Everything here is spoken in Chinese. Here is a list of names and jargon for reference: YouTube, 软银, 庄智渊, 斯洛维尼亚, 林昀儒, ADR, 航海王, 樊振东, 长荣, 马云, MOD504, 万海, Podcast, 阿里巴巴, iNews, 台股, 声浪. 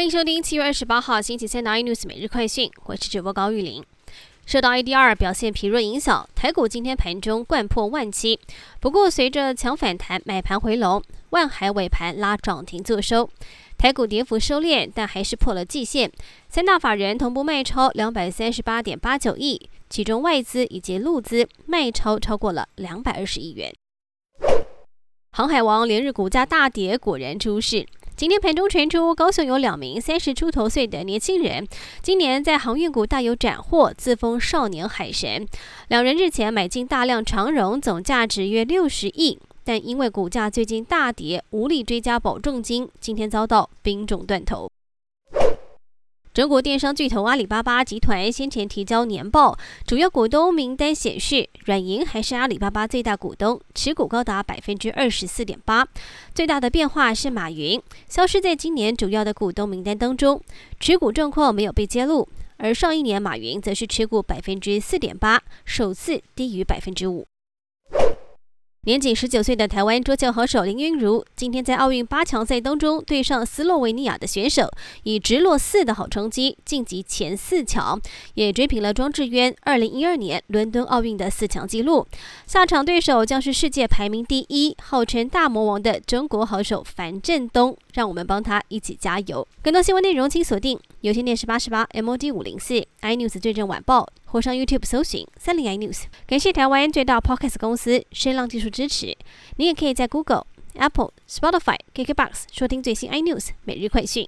欢迎收听7月28号星期三的 iNews 每日快讯，我是主播高玉玲。受到 ADR 表现疲弱影响，台股今天盘中掼破1万7，不过随着强反弹买盘回笼，万海尾盘拉涨停作收，台股跌幅收敛，但还是破了季线。三大法人同步卖超 238.89 亿，其中外资以及陆资卖超超过了220亿元。航海王连日股价大跌，果然出事。今天盘中传出，高雄有2名30出头岁的年轻人，今年在航运股大有斩获，自封少年海神。2人日前买进大量长荣，总价值约60亿，但因为股价最近大跌，无力追加保证金，今天遭到兵种断头。中国电商巨头阿里巴巴集团先前提交年报，主要股东名单显示，软银还是阿里巴巴最大股东，持股高达 24.8%。最大的变化是马云，消失在今年主要的股东名单当中，持股状况没有被揭露。而上一年马云则是持股 4.8%， 首次低于 5%。年仅19岁的台湾桌球好手林昀儒，今天在奥运8强赛当中对上斯洛维尼亚的选手，以直落4的好成绩晋级前4强，也追平了庄智渊2012年伦敦奥运的4强纪录。下场对手将是世界排名第1、号称大魔王的中国好手樊振东，让我们帮他一起加油。更多新闻内容请锁定有线电视88 MOD504 iNews 最正晚报，或上 YouTube 搜寻30 iNews。 感谢台湾最大 Podcast 公司声浪技术支持，你也可以在 Google、Apple、Spotify、KKBOX 收听最新 iNews 每日快讯。